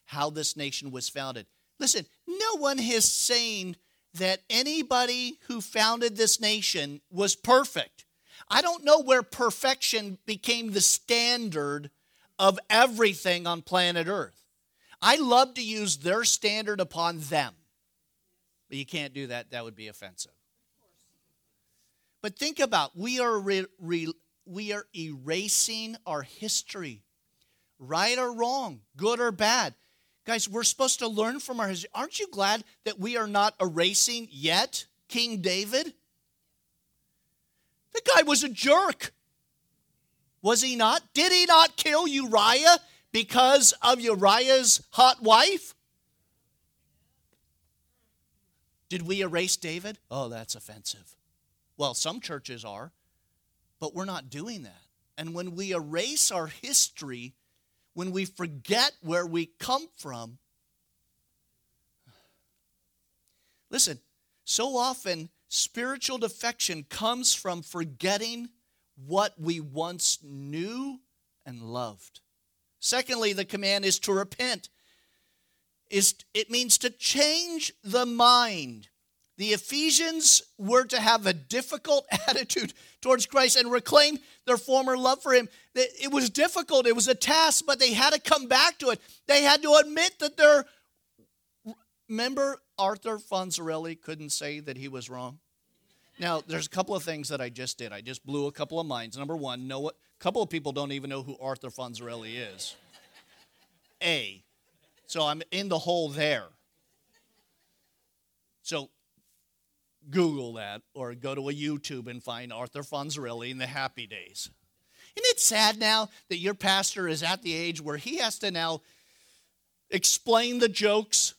how this nation was founded. Listen, no one is saying that anybody who founded this nation was perfect. I don't know where perfection became the standard of everything on planet Earth. I love to use their standard upon them. But you can't do that. That would be offensive. But think about, we are re, re, we are erasing our history. Right or wrong, good or bad. Guys, we're supposed to learn from our history. Aren't you glad that we are not erasing yet King David? The guy was a jerk. Was he not? Did he not kill Uriah because of Uriah's hot wife? Did we erase David? Oh, that's offensive. Well, some churches are, but we're not doing that. And when we erase our history, when we forget where we come from, listen, so often spiritual defection comes from forgetting what we once knew and loved. Secondly, the command is to repent. It means to change the mind. The Ephesians were to have a difficult attitude towards Christ and reclaim their former love for him. It was difficult. It was a task, but they had to come back to it. They had to admit that their Remember, Arthur Fonzarelli couldn't say that he was wrong? Now, there's a couple of things that I just did. I just blew a couple of minds. Number one, no, a couple of people don't even know who Arthur Fonzarelli is. A. So I'm in the hole there. So Google that or go to a YouTube and find Arthur Fonzarelli in the happy days. Isn't it sad now that your pastor is at the age where he has to now explain the jokes?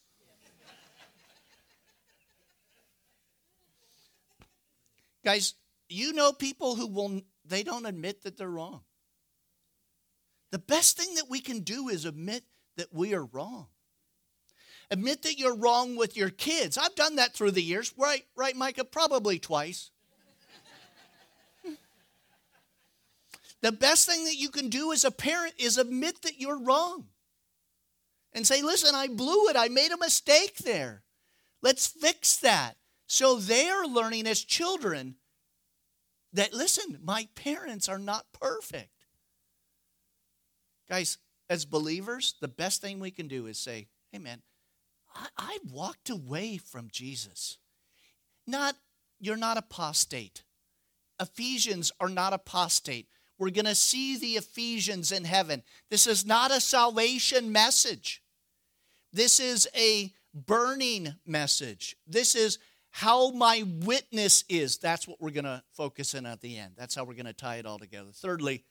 Guys, you know people who will, they don't admit that they're wrong. The best thing that we can do is admit that we are wrong. Admit that you're wrong with your kids. I've done that through the years. Right, right, Micah? Probably twice. The best thing that you can do as a parent is admit that you're wrong. And say, listen, I blew it. I made a mistake there. Let's fix that. So they are learning as children that, listen, my parents are not perfect. Guys, as believers, the best thing we can do is say, hey, man, I, I walked away from Jesus. Not, you're not apostate. Ephesians are not apostate. We're going to see the Ephesians in heaven. This is not a salvation message. This is a burning message. This is how my witness is. That's what we're going to focus in at the end. That's how we're going to tie it all together. Thirdly,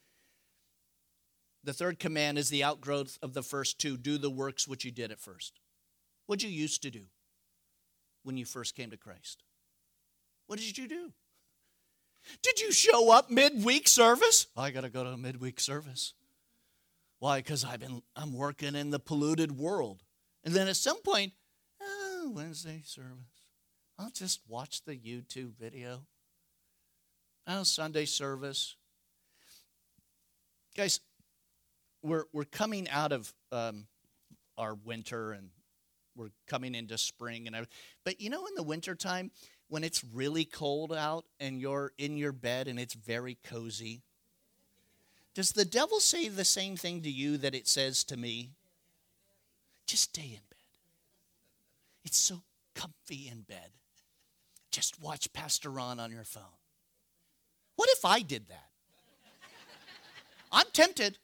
the third command is the outgrowth of the first two. Do the works which you did at first. What did you used to do when you first came to Christ? What did you do? Did you show up midweek service? I got to go to a midweek service. Why? Because I've been I'm working in the polluted world. And then at some point, oh, Wednesday service. I'll just watch the YouTube video. Oh, Sunday service. Guys, we're we're coming out of um, our winter and we're coming into spring and everything. But you know, in the wintertime, when it's really cold out and you're in your bed and it's very cozy, does the devil say the same thing to you that it says to me? Just stay in bed. It's so comfy in bed. Just watch Pastor Ron on your phone. What if I did that? I'm tempted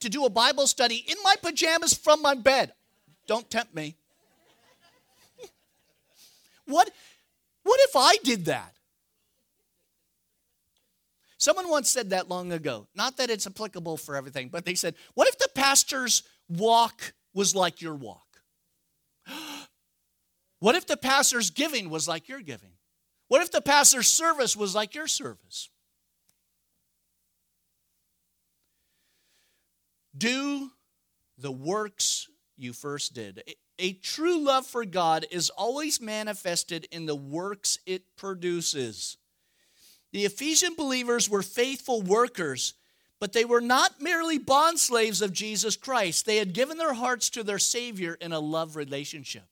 to do a Bible study in my pajamas from my bed. Don't tempt me. What, what if I did that? Someone once said that long ago. Not that it's applicable for everything, but they said, what if the pastor's walk was like your walk? What if the pastor's giving was like your giving? What if the pastor's service was like your service? Do the works you first did. A true love for God is always manifested in the works it produces. The Ephesian believers were faithful workers, but they were not merely bondslaves of Jesus Christ. They had given their hearts to their Savior in a love relationship.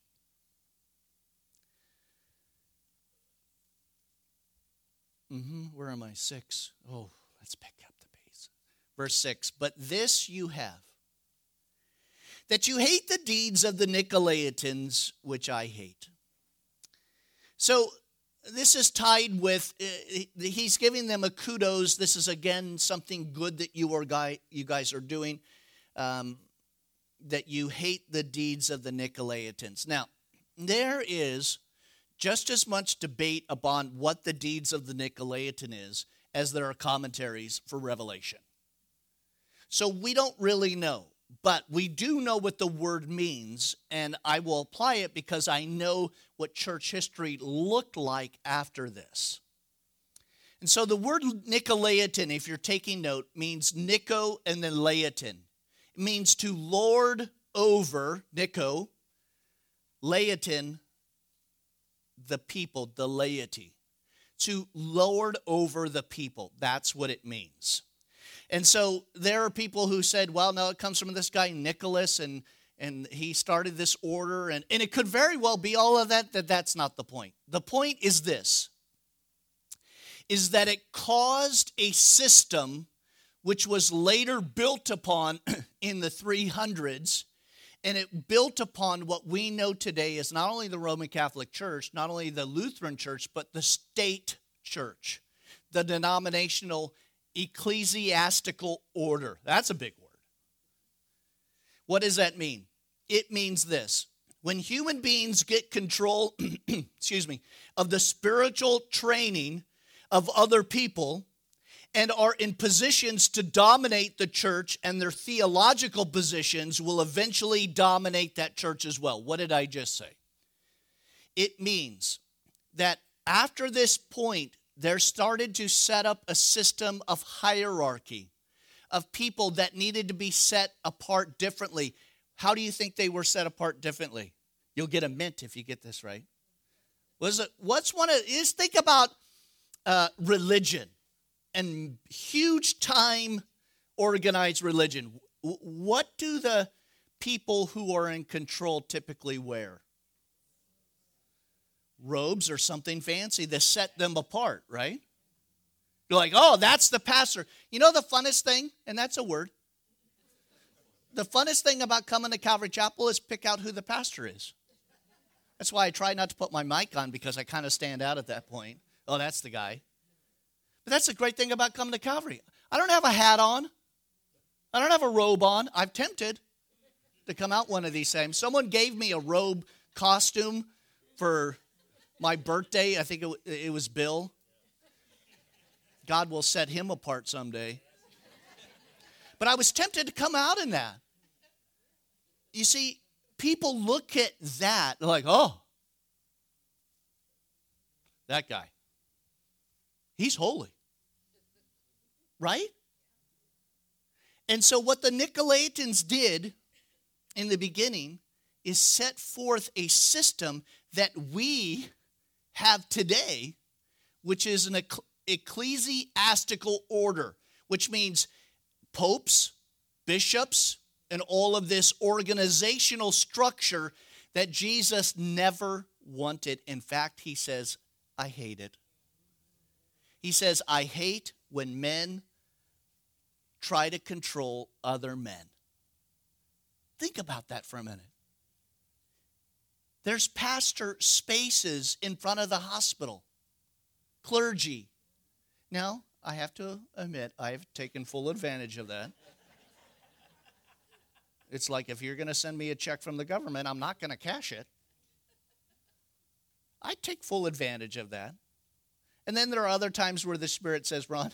Mm-hmm. Where am I? Six. Oh, let's pick up the pace. Verse six. But this you have, that you hate the deeds of the Nicolaitans, which I hate. So, this is tied with, he's giving them a kudos. This is, again, something good that you are guy, you guys are doing, um, that you hate the deeds of the Nicolaitans. Now, there is just as much debate upon what the deeds of the Nicolaitan is as there are commentaries for Revelation. So we don't really know, but we do know what the word means, and I will apply it because I know what church history looked like after this. And so the word Nicolaitan, if you're taking note, means Nico and then Laitan. It means to lord over, Nico, Laitan, the people, the laity. To lord over the people, that's what it means. And so there are people who said, well, no, it comes from this guy, Nicholas, and, and he started this order. And, and it could very well be all of that, that that's not the point. The point is this, is that it caused a system which was later built upon in the three hundreds, and it built upon what we know today as not only the Roman Catholic Church, not only the Lutheran Church, but the state church, the denominational ecclesiastical order. That's a big word. What does that mean? It means this. When human beings get control, excuse me, of the spiritual training of other people and are in positions to dominate the church, and their theological positions will eventually dominate that church as well. What did I just say? It means that after this point, there started to set up a system of hierarchy, of people that needed to be set apart differently. How do you think they were set apart differently? You'll get a mint if you get this right. Was it, what's one of, is think about uh, religion and huge time organized religion. W- what do the people who are in control typically wear? Robes or something fancy that set them apart, right? You're like, oh, that's the pastor. You know the funnest thing, and that's a word, the funnest thing about coming to Calvary Chapel is pick out who the pastor is. That's why I try not to put my mic on, because I kind of stand out at that point. Oh, that's the guy. But that's the great thing about coming to Calvary. I don't have a hat on. I don't have a robe on. I'm tempted to come out one of these times. Someone gave me a robe costume for my birthday, I think it, it was Bill. God will set him apart someday. But I was tempted to come out in that. You see, people look at that like, oh, that guy, he's holy, right? And so what the Nicolaitans did in the beginning is set forth a system that we have today, which is an ecclesiastical order, which means popes, bishops, and all of this organizational structure that Jesus never wanted. In fact, he says, I hate it. He says, I hate when men try to control other men. Think about that for a minute. There's pastor spaces in front of the hospital, clergy. Now, I have to admit, I have taken full advantage of that. It's like, if you're going to send me a check from the government, I'm not going to cash it. I take full advantage of that. And then there are other times where the Spirit says, Ron,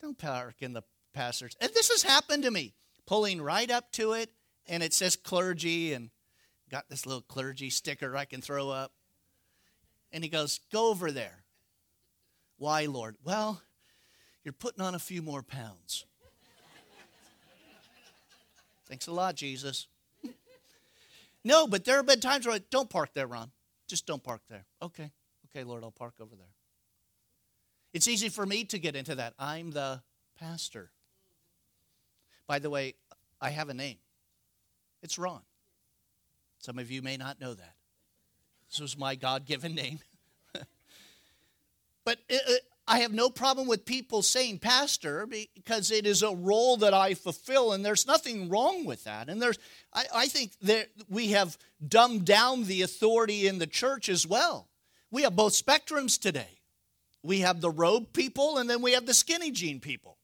don't park in the pastors. And this has happened to me, pulling right up to it, and it says clergy, and got this little clergy sticker I can throw up. And he goes, go over there. Why, Lord? Well, you're putting on a few more pounds. Thanks a lot, Jesus. No, but there have been times where I, don't park there, Ron. Just don't park there. Okay. Okay, Lord, I'll park over there. It's easy for me to get into that. I'm the pastor. By the way, I have a name. It's Ron. Some of you may not know that. This was my God-given name. But it, it, I have no problem with people saying pastor, because it is a role that I fulfill, and there's nothing wrong with that. And there's, I, I think that we have dumbed down the authority in the church as well. We have both spectrums today. We have the robe people, and then we have the skinny jean people.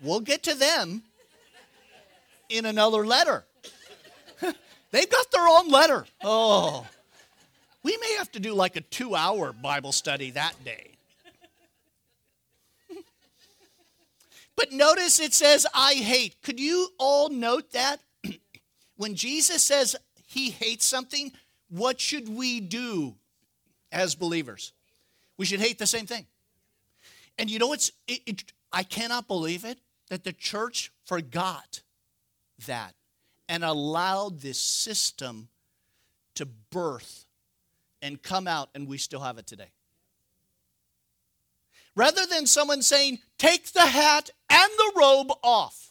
We'll get to them in another letter. They've got their own letter. Oh, we may have to do like a two-hour Bible study that day. But notice it says, I hate. Could you all note that? When Jesus says he hates something, what should we do as believers? We should hate the same thing. And you know what's, it, it, I cannot believe it, that the church forgot that and allowed this system to birth and come out, and we still have it today. Rather than someone saying, take the hat and the robe off.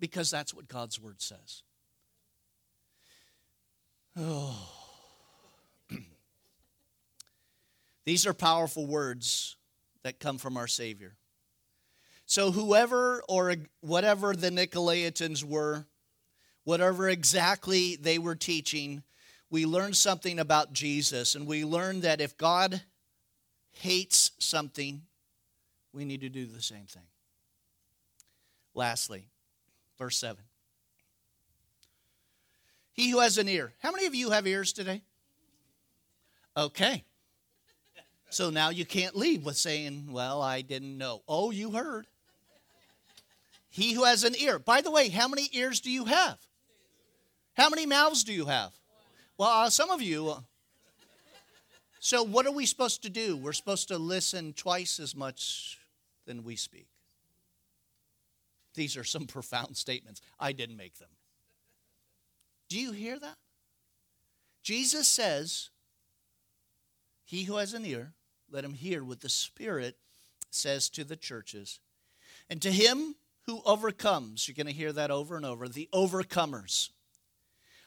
Because that's what God's word says. Oh. These are powerful words that come from our Savior. So whoever or whatever the Nicolaitans were, whatever exactly they were teaching, we learned something about Jesus. And we learned that if God hates something, we need to do the same thing. Lastly, verse seven. He who has an ear. How many of you have ears today? Okay. So now you can't leave with saying, well, I didn't know. Oh, you heard. He who has an ear. By the way, how many ears do you have? How many mouths do you have? Well, uh, some of you. Uh, so what are we supposed to do? We're supposed to listen twice as much than we speak. These are some profound statements. I didn't make them. Do you hear that? Jesus says, he who has an ear, let him hear what the Spirit says to the churches. And to him who overcomes, you're going to hear that over and over, the overcomers,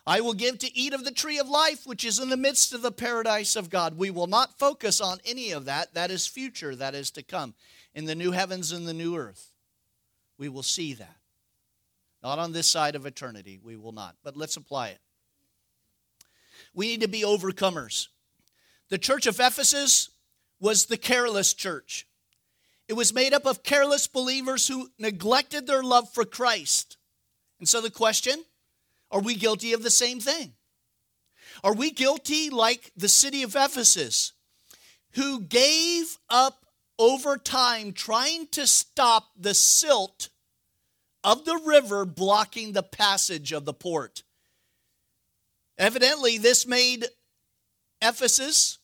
I will give to eat of the tree of life, which is in the midst of the paradise of God. We will not focus on any of that. That is future. That is to come. In the new heavens and the new earth, we will see that. Not on this side of eternity. We will not. But let's apply it. We need to be overcomers. The church of Ephesus was the careless church. It was made up of careless believers who neglected their love for Christ. And so the question, are we guilty of the same thing? Are we guilty like the city of Ephesus, who gave up over time trying to stop the silt of the river blocking the passage of the port? Evidently, this made Ephesus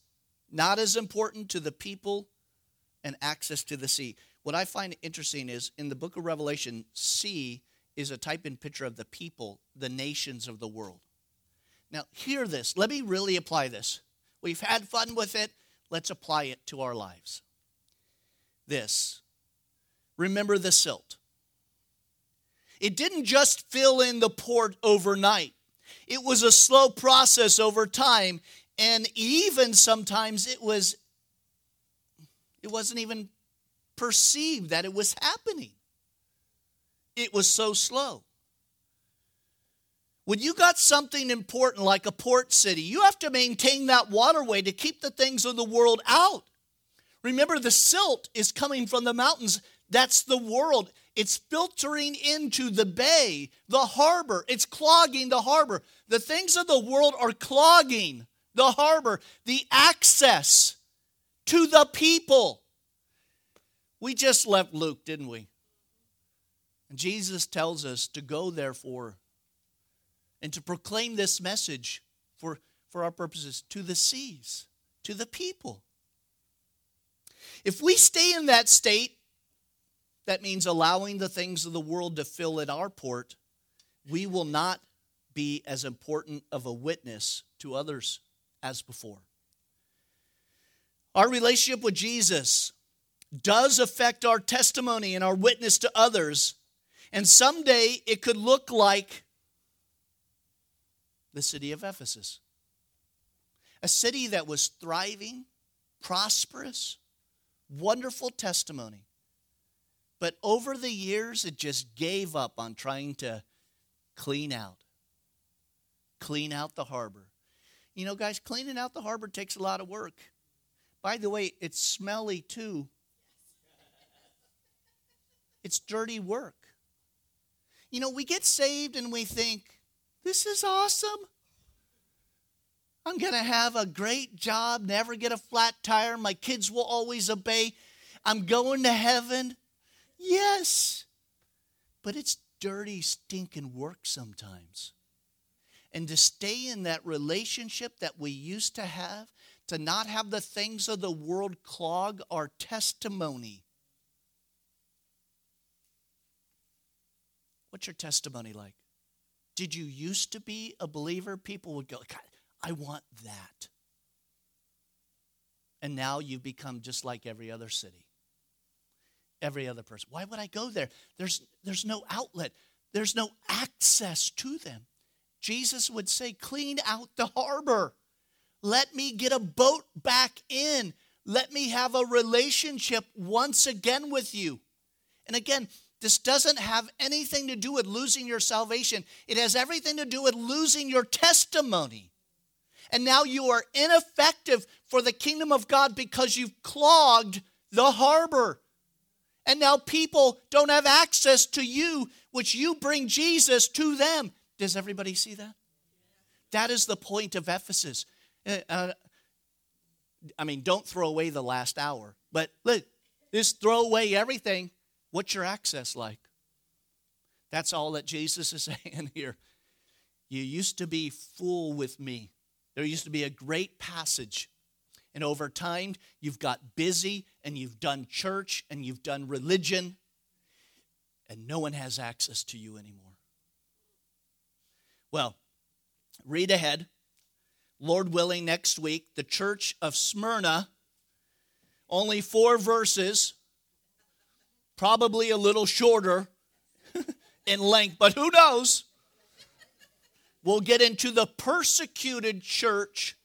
not as important to the people and access to the sea. What I find interesting is in the book of Revelation, sea is a type and picture of the people, the nations of the world. Now, hear this. Let me really apply this. We've had fun with it. Let's apply it to our lives. This. Remember the silt. It didn't just fill in the port overnight. It was a slow process over time. And even sometimes it was, it wasn't even perceived that it was happening. It was so slow. When you got something important like a port city, you have to maintain that waterway to keep the things of the world out. Remember, the silt is coming from the mountains. That's the world. It's filtering into the bay, the harbor. It's clogging the harbor. The things of the world are clogging the harbor, the access to the people. We just left Luke, didn't we? And Jesus tells us to go, therefore, and to proclaim this message for, for our purposes to the seas, to the people. If we stay in that state, that means allowing the things of the world to fill in our port, we will not be as important of a witness to others as before. Our relationship with Jesus does affect our testimony and our witness to others, and someday it could look like the city of Ephesus, a city that was thriving, prosperous, wonderful testimony. But over the years, it just gave up on trying to clean out, clean out the harbor. You know, guys, cleaning out the harbor takes a lot of work. By the way, it's smelly too. It's dirty work. You know, we get saved and we think, this is awesome. I'm going to have a great job, never get a flat tire. My kids will always obey. I'm going to heaven. Yes, but it's dirty, stinking work sometimes. And to stay in that relationship that we used to have, to not have the things of the world clog our testimony. What's your testimony like? Did you used to be a believer? People would go, God, I want that. And now you've become just like every other city. Every other person. Why would I go there? There's, there's no outlet. There's no access to them. Jesus would say, clean out the harbor. Let me get a boat back in. Let me have a relationship once again with you. And again, this doesn't have anything to do with losing your salvation. It has everything to do with losing your testimony. And now you are ineffective for the kingdom of God because you've clogged the harbor. And now people don't have access to you, which you bring Jesus to them. Does everybody see that? That is the point of Ephesus. Uh, I mean, don't throw away the last hour. But look, just throw away everything. What's your access like? That's all that Jesus is saying here. You used to be full with me. There used to be a great passage. And over time, you've got busy, and you've done church, and you've done religion, and no one has access to you anymore. Well, read ahead. Lord willing, next week, the church of Smyrna, only four verses, probably a little shorter in length, but who knows? We'll get into the persecuted church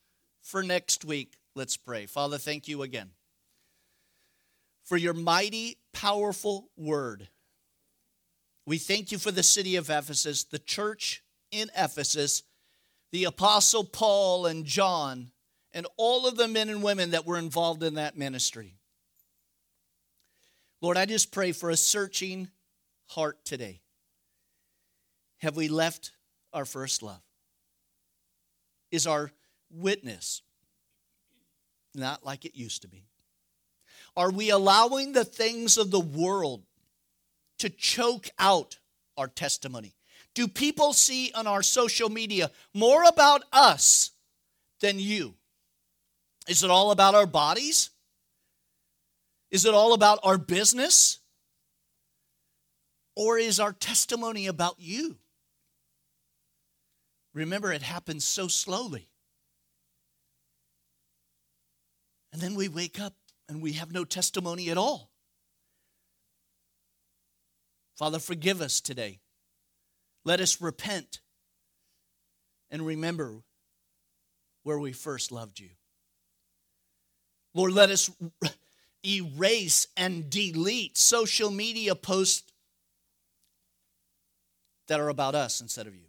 for next week. Let's pray. Father, thank you again for your mighty, powerful word. We thank you for the city of Ephesus, the church in Ephesus, the Apostle Paul and John, and all of the men and women that were involved in that ministry. Lord, I just pray for a searching heart today. Have we left our first love? Is our witness not like it used to be? Are we allowing the things of the world to choke out our testimony? Do people see on our social media more about us than you? Is it all about our bodies? Is it all about our business? Or is our testimony about you? Remember, it happens so slowly. And then we wake up and we have no testimony at all. Father, forgive us today. Let us repent and remember where we first loved you. Lord, let us erase and delete social media posts that are about us instead of you.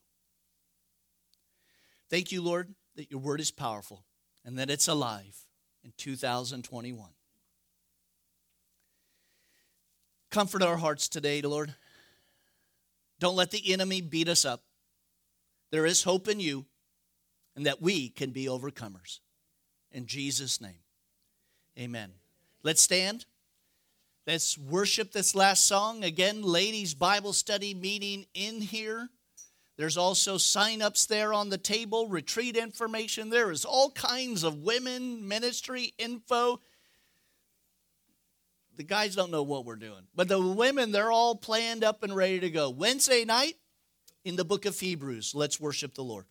Thank you, Lord, that your word is powerful and that it's alive in two thousand twenty-one. Comfort our hearts today, Lord. Don't let the enemy beat us up. There is hope in you, and that we can be overcomers. In Jesus' name, amen. Let's stand. Let's worship this last song. Again, ladies' Bible study meeting in here. There's also sign-ups there on the table, retreat information. There is all kinds of women ministry info. The guys don't know what we're doing. But the women, they're all planned up and ready to go. Wednesday night in the book of Hebrews. Let's worship the Lord.